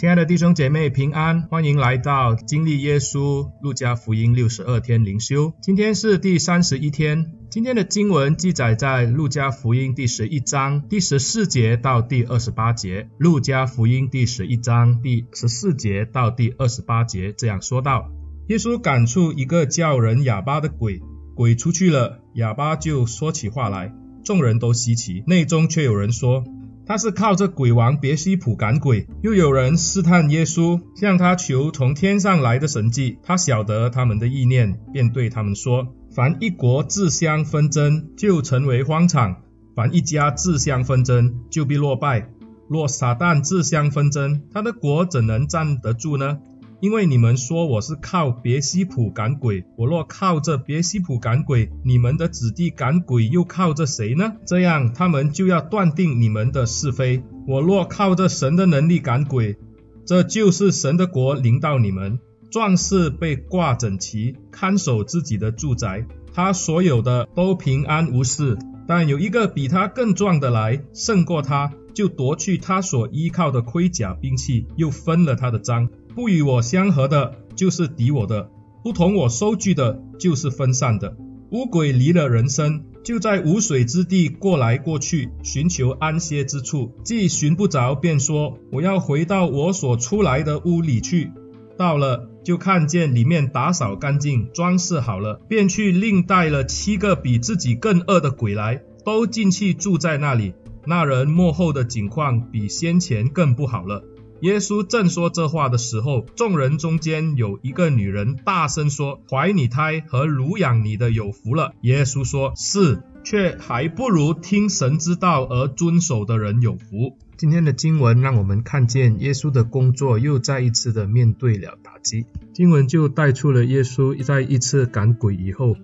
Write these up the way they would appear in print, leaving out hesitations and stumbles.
亲爱的弟兄姐妹平安，欢迎来到经历耶稣路加福音62天灵修，今天是第31天。今天的经文记载在路加福音第11章第14节到第28节。路加福音第11章第14节到第28节这样说道：耶稣赶出一个叫人哑巴的鬼，鬼出去了，哑巴就说起话来，众人都稀奇。内中却有人说，他是靠着鬼王别西卜赶鬼。又有人试探耶稣，向他求从天上来的神迹。他晓得他们的意念，便对他们说，凡一国自相纷争，就成为荒场；凡一家自相纷争，就必落败。若撒旦自相纷争，他的国怎能站得住呢？因为你们说我是靠别西卜赶鬼，我若靠着别西卜赶鬼，你们的子弟赶鬼又靠着谁呢？这样他们就要断定你们的是非。我若靠着神的能力赶鬼，这就是神的国临到你们。壮士被挂整齐，看守自己的住宅，他所有的都平安无事。但有一个比他更壮的来，胜过他，就夺去他所依靠的盔甲兵器，又分了他的章。不与我相合的，就是敌我的；不同我收据的，就是分散的。污鬼离了人身，就在无水之地过来过去，寻求安歇之处。既寻不着，便说，我要回到我所出来的屋里去。到了，就看见里面打扫干净，装饰好了，便去另带了7个比自己更恶的鬼来，都进去住在那里。那人末后的景况比先前更不好了。耶稣正说这话的时候，众人中间有一个女人大声说，怀你胎和乳养你的有福了。耶稣说，是，却还不如听神之道而遵守的人有福。今天的经文让我们看见耶稣的工作又再一次的面对了打击。经文就带出了耶稣在一次赶鬼以后，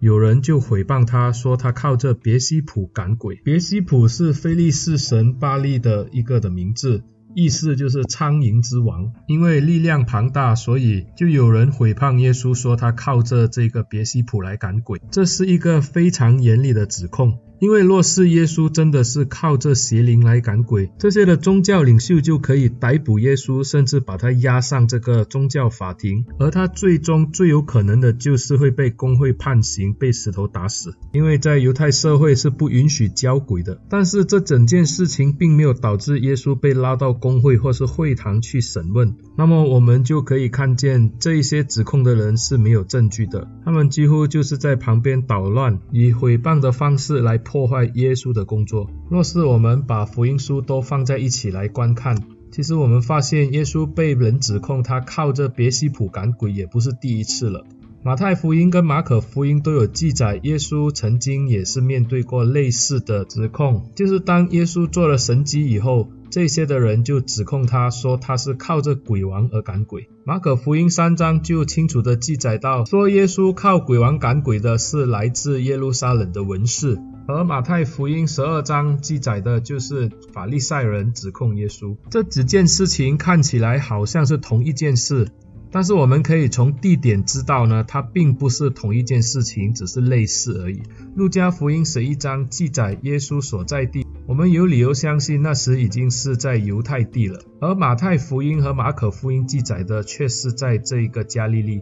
有人就诽谤他，说他靠着别西卜赶鬼。别西卜是非利士神巴利的一个的名字，意思就是苍蝇之王。因为力量庞大，所以就有人毁谤耶稣，说他靠着这个别西卜来赶鬼。这是一个非常严厉的指控，因为若是耶稣真的是靠着邪灵来赶鬼，这些的宗教领袖就可以逮捕耶稣，甚至把他押上这个宗教法庭，而他最终最有可能的就是会被公会判刑，被石头打死。因为在犹太社会是不允许交鬼的。但是这整件事情并没有导致耶稣被拉到公会或是会堂去审问，那么我们就可以看见这些指控的人是没有证据的，他们几乎就是在旁边捣乱，以诽谤的方式来破坏耶稣的工作。若是我们把福音书都放在一起来观看，其实我们发现耶稣被人指控他靠着别西卜赶鬼也不是第一次了。马太福音跟马可福音都有记载，耶稣曾经也是面对过类似的指控，就是当耶稣做了神迹以后，这些的人就指控他，说他是靠着鬼王而赶鬼。马可福音3章就清楚的记载到，说耶稣靠鬼王赶鬼的是来自耶路撒冷的文士，而马太福音12章记载的就是法利赛人指控耶稣。这几件事情看起来好像是同一件事，但是我们可以从地点知道呢，它并不是同一件事情，只是类似而已。路加福音11章记载耶稣所在地，我们有理由相信那时已经是在犹太地了，而马太福音和马可福音记载的却是在这个加利利。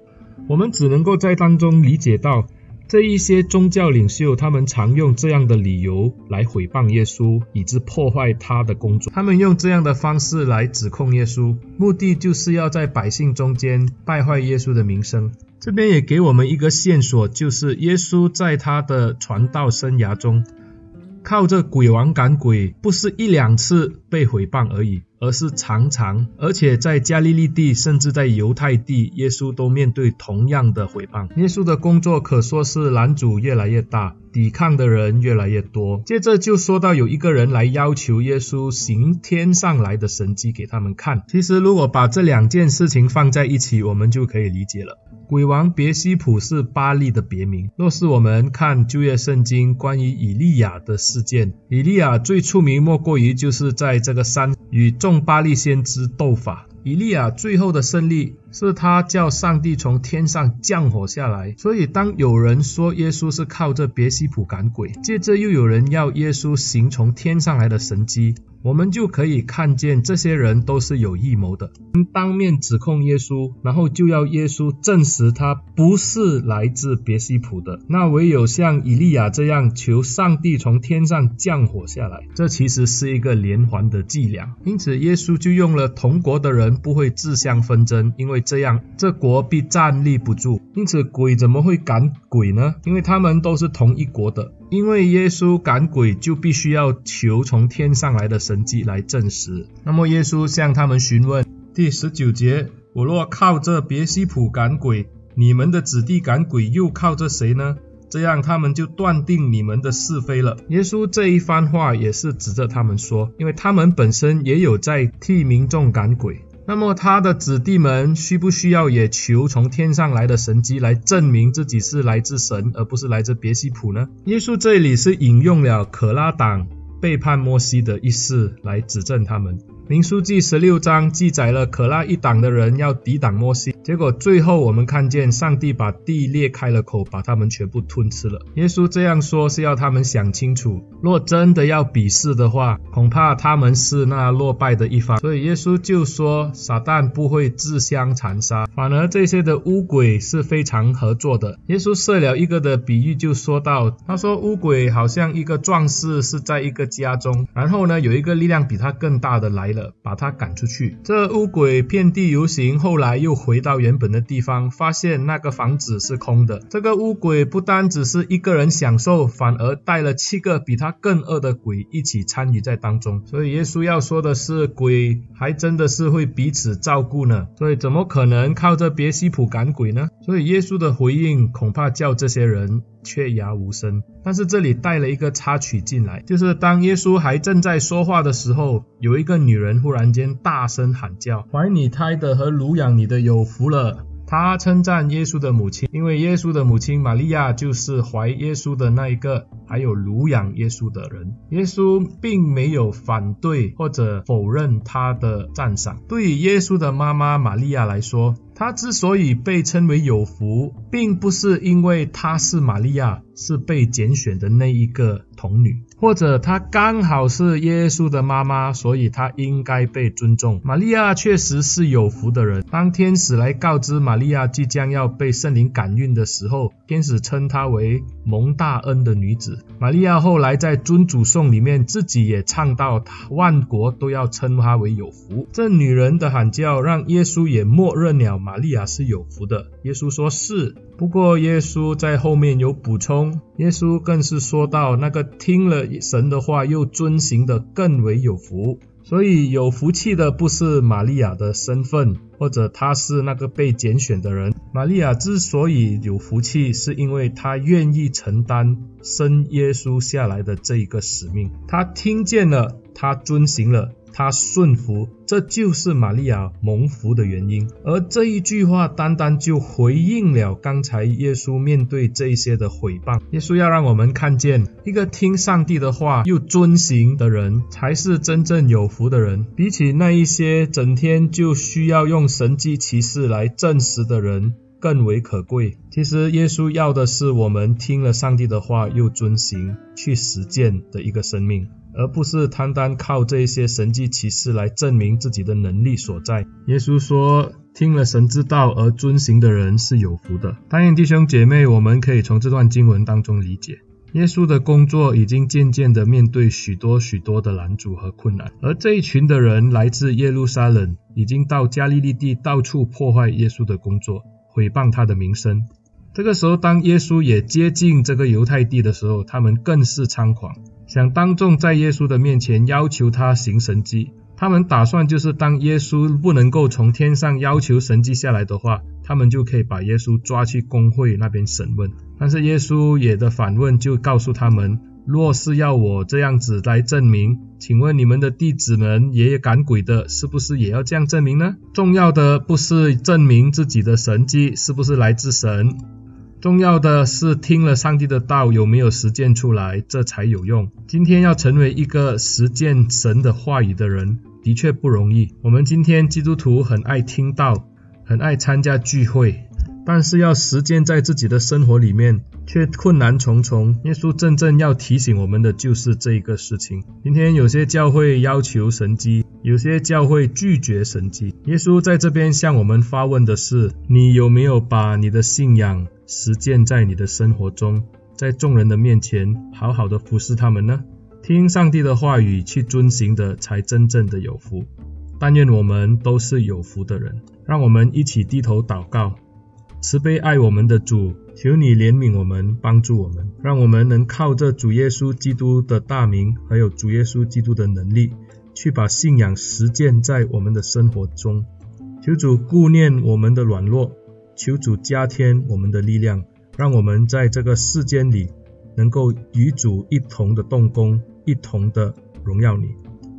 我们只能够在当中理解到，这一些宗教领袖他们常用这样的理由来毁谤耶稣，以致破坏他的工作。他们用这样的方式来指控耶稣，目的就是要在百姓中间败坏耶稣的名声。这边也给我们一个线索，就是耶稣在他的传道生涯中，靠着鬼王赶鬼不是1-2次被毁谤而已，而是常常，而且在加利利地甚至在犹太地，耶稣都面对同样的毁谤。耶稣的工作可说是拦阻越来越大，抵抗的人越来越多。接着就说到有一个人来要求耶稣行天上来的神迹给他们看。其实如果把这两件事情放在一起，我们就可以理解了。鬼王别西卜是巴利的别名。若是我们看旧约圣经关于以利亚的事件，以利亚最出名莫过于就是在这个山与众巴利先知斗法。以利亚最后的胜利是他叫上帝从天上降火下来。所以当有人说耶稣是靠着别西卜赶鬼，接着又有人要耶稣行从天上来的神迹，我们就可以看见这些人都是有预谋的，当面指控耶稣，然后就要耶稣证实他不是来自别西卜的。那唯有像以利亚这样求上帝从天上降火下来，这其实是一个连环的伎俩。因此耶稣就用了同国的人不会自相纷争，因为这样这国必站立不住。因此鬼怎么会赶鬼呢？因为他们都是同一国的。因为耶稣赶鬼就必须要求从天上来的神迹来证实。那么耶稣向他们询问，第19节，我若靠着别西卜赶鬼，你们的子弟赶鬼又靠着谁呢？这样他们就断定你们的是非了。耶稣这一番话也是指着他们说，因为他们本身也有在替民众赶鬼。那么他的子弟们需不需要也求从天上来的神迹来证明自己是来自神而不是来自别西卜呢？耶稣这里是引用了可拉党背叛摩西的一事来指证他们。民数记16章记载了可拉一党的人要抵挡摩西，结果最后我们看见上帝把地裂开了口，把他们全部吞吃了。耶稣这样说是要他们想清楚，若真的要比试的话，恐怕他们是那落败的一方。所以耶稣就说撒旦不会自相残杀，反而这些的巫鬼是非常合作的。耶稣设了一个的比喻，就说到，他说巫鬼好像一个壮士是在一个家中，然后呢有一个力量比他更大的来了，把他赶出去。这巫鬼遍地游行，后来又回到原本的地方，发现那个房子是空的。这个巫鬼不单只是一个人享受，反而带了7个比他更恶的鬼一起参与在当中。所以耶稣要说的是，鬼还真的是会彼此照顾呢，所以怎么可能靠着别西卜赶鬼呢？所以耶稣的回应恐怕叫这些人却牙无声。但是这里带了一个插曲进来，就是当耶稣还正在说话的时候，有一个女人忽然间大声喊叫，怀你胎的和乳养你的有福了。她称赞耶稣的母亲，因为耶稣的母亲玛利亚就是怀耶稣的那一个，还有乳养耶稣的人。耶稣并没有反对或者否认她的赞赏。对于耶稣的妈妈玛利亚来说，她之所以被称为有福，并不是因为她是玛利亚，是被拣选的那一个童女，或者她刚好是耶稣的妈妈，所以她应该被尊重。玛利亚确实是有福的人。当天使来告知玛利亚即将要被圣灵感孕的时候，天使称她为蒙大恩的女子。玛利亚后来在尊主颂里面自己也唱到，万国都要称她为有福。这女人的喊叫让耶稣也默认了玛利亚是有福的。耶稣说是，不过耶稣在后面有补充，耶稣更是说到那个听了神的话又遵行的更为有福。所以有福气的不是玛利亚的身份，或者她是那个被拣选的人。玛利亚之所以有福气，是因为她愿意承担生耶稣下来的这一个使命。她听见了，她遵行了，她顺服，这就是玛利亚蒙福的原因。而这一句话单单就回应了刚才耶稣面对这些的毁谤。耶稣要让我们看见，一个听上帝的话又遵行的人才是真正有福的人。比起那一些整天就需要用神迹奇事来证实的人更为可贵。其实耶稣要的是我们听了上帝的话又遵行去实践的一个生命，而不是单单靠这些神迹奇事来证明自己的能力所在。耶稣说听了神之道而遵行的人是有福的。答应弟兄姐妹，我们可以从这段经文当中理解，耶稣的工作已经渐渐地面对许多的拦阻和困难，而这一群的人来自耶路撒冷，已经到加利利地到处破坏耶稣的工作，毁谤他的名声。这个时候当耶稣也接近这个犹太地的时候，他们更是猖狂，想当众在耶稣的面前要求他行神迹。他们打算就是当耶稣不能够从天上要求神迹下来的话，他们就可以把耶稣抓去公会那边审问。但是耶稣也的反问就告诉他们，若是要我这样子来证明，请问你们的弟子们也赶鬼的，是不是也要这样证明呢？重要的不是证明自己的神迹是不是来自神，重要的是听了上帝的道有没有实践出来，这才有用。今天要成为一个实践神的话语的人的确不容易。我们今天基督徒很爱听道，很爱参加聚会，但是要实践在自己的生活里面却困难重重。耶稣真正要提醒我们的就是这个事情。今天有些教会要求神迹，有些教会拒绝神迹。耶稣在这边向我们发问的是，你有没有把你的信仰实践在你的生活中，在众人的面前好好的服侍他们呢？听上帝的话语去遵行的，才真正的有福。但愿我们都是有福的人。让我们一起低头祷告。慈悲爱我们的主，求你怜悯我们，帮助我们，让我们能靠着主耶稣基督的大名，还有主耶稣基督的能力，去把信仰实践在我们的生活中。求主顾念我们的软弱，求主加添我们的力量，让我们在这个世间里能够与主一同的动工，一同的荣耀你。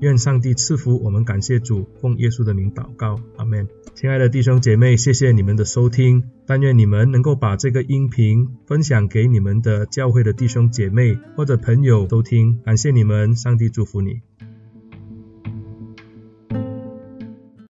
愿上帝赐福我们，感谢主，奉耶稣的名祷告，阿们。亲爱的弟兄姐妹，谢谢你们的收听，但愿你们能够把这个音频分享给你们的教会的弟兄姐妹或者朋友收听。感谢你们，上帝祝福你。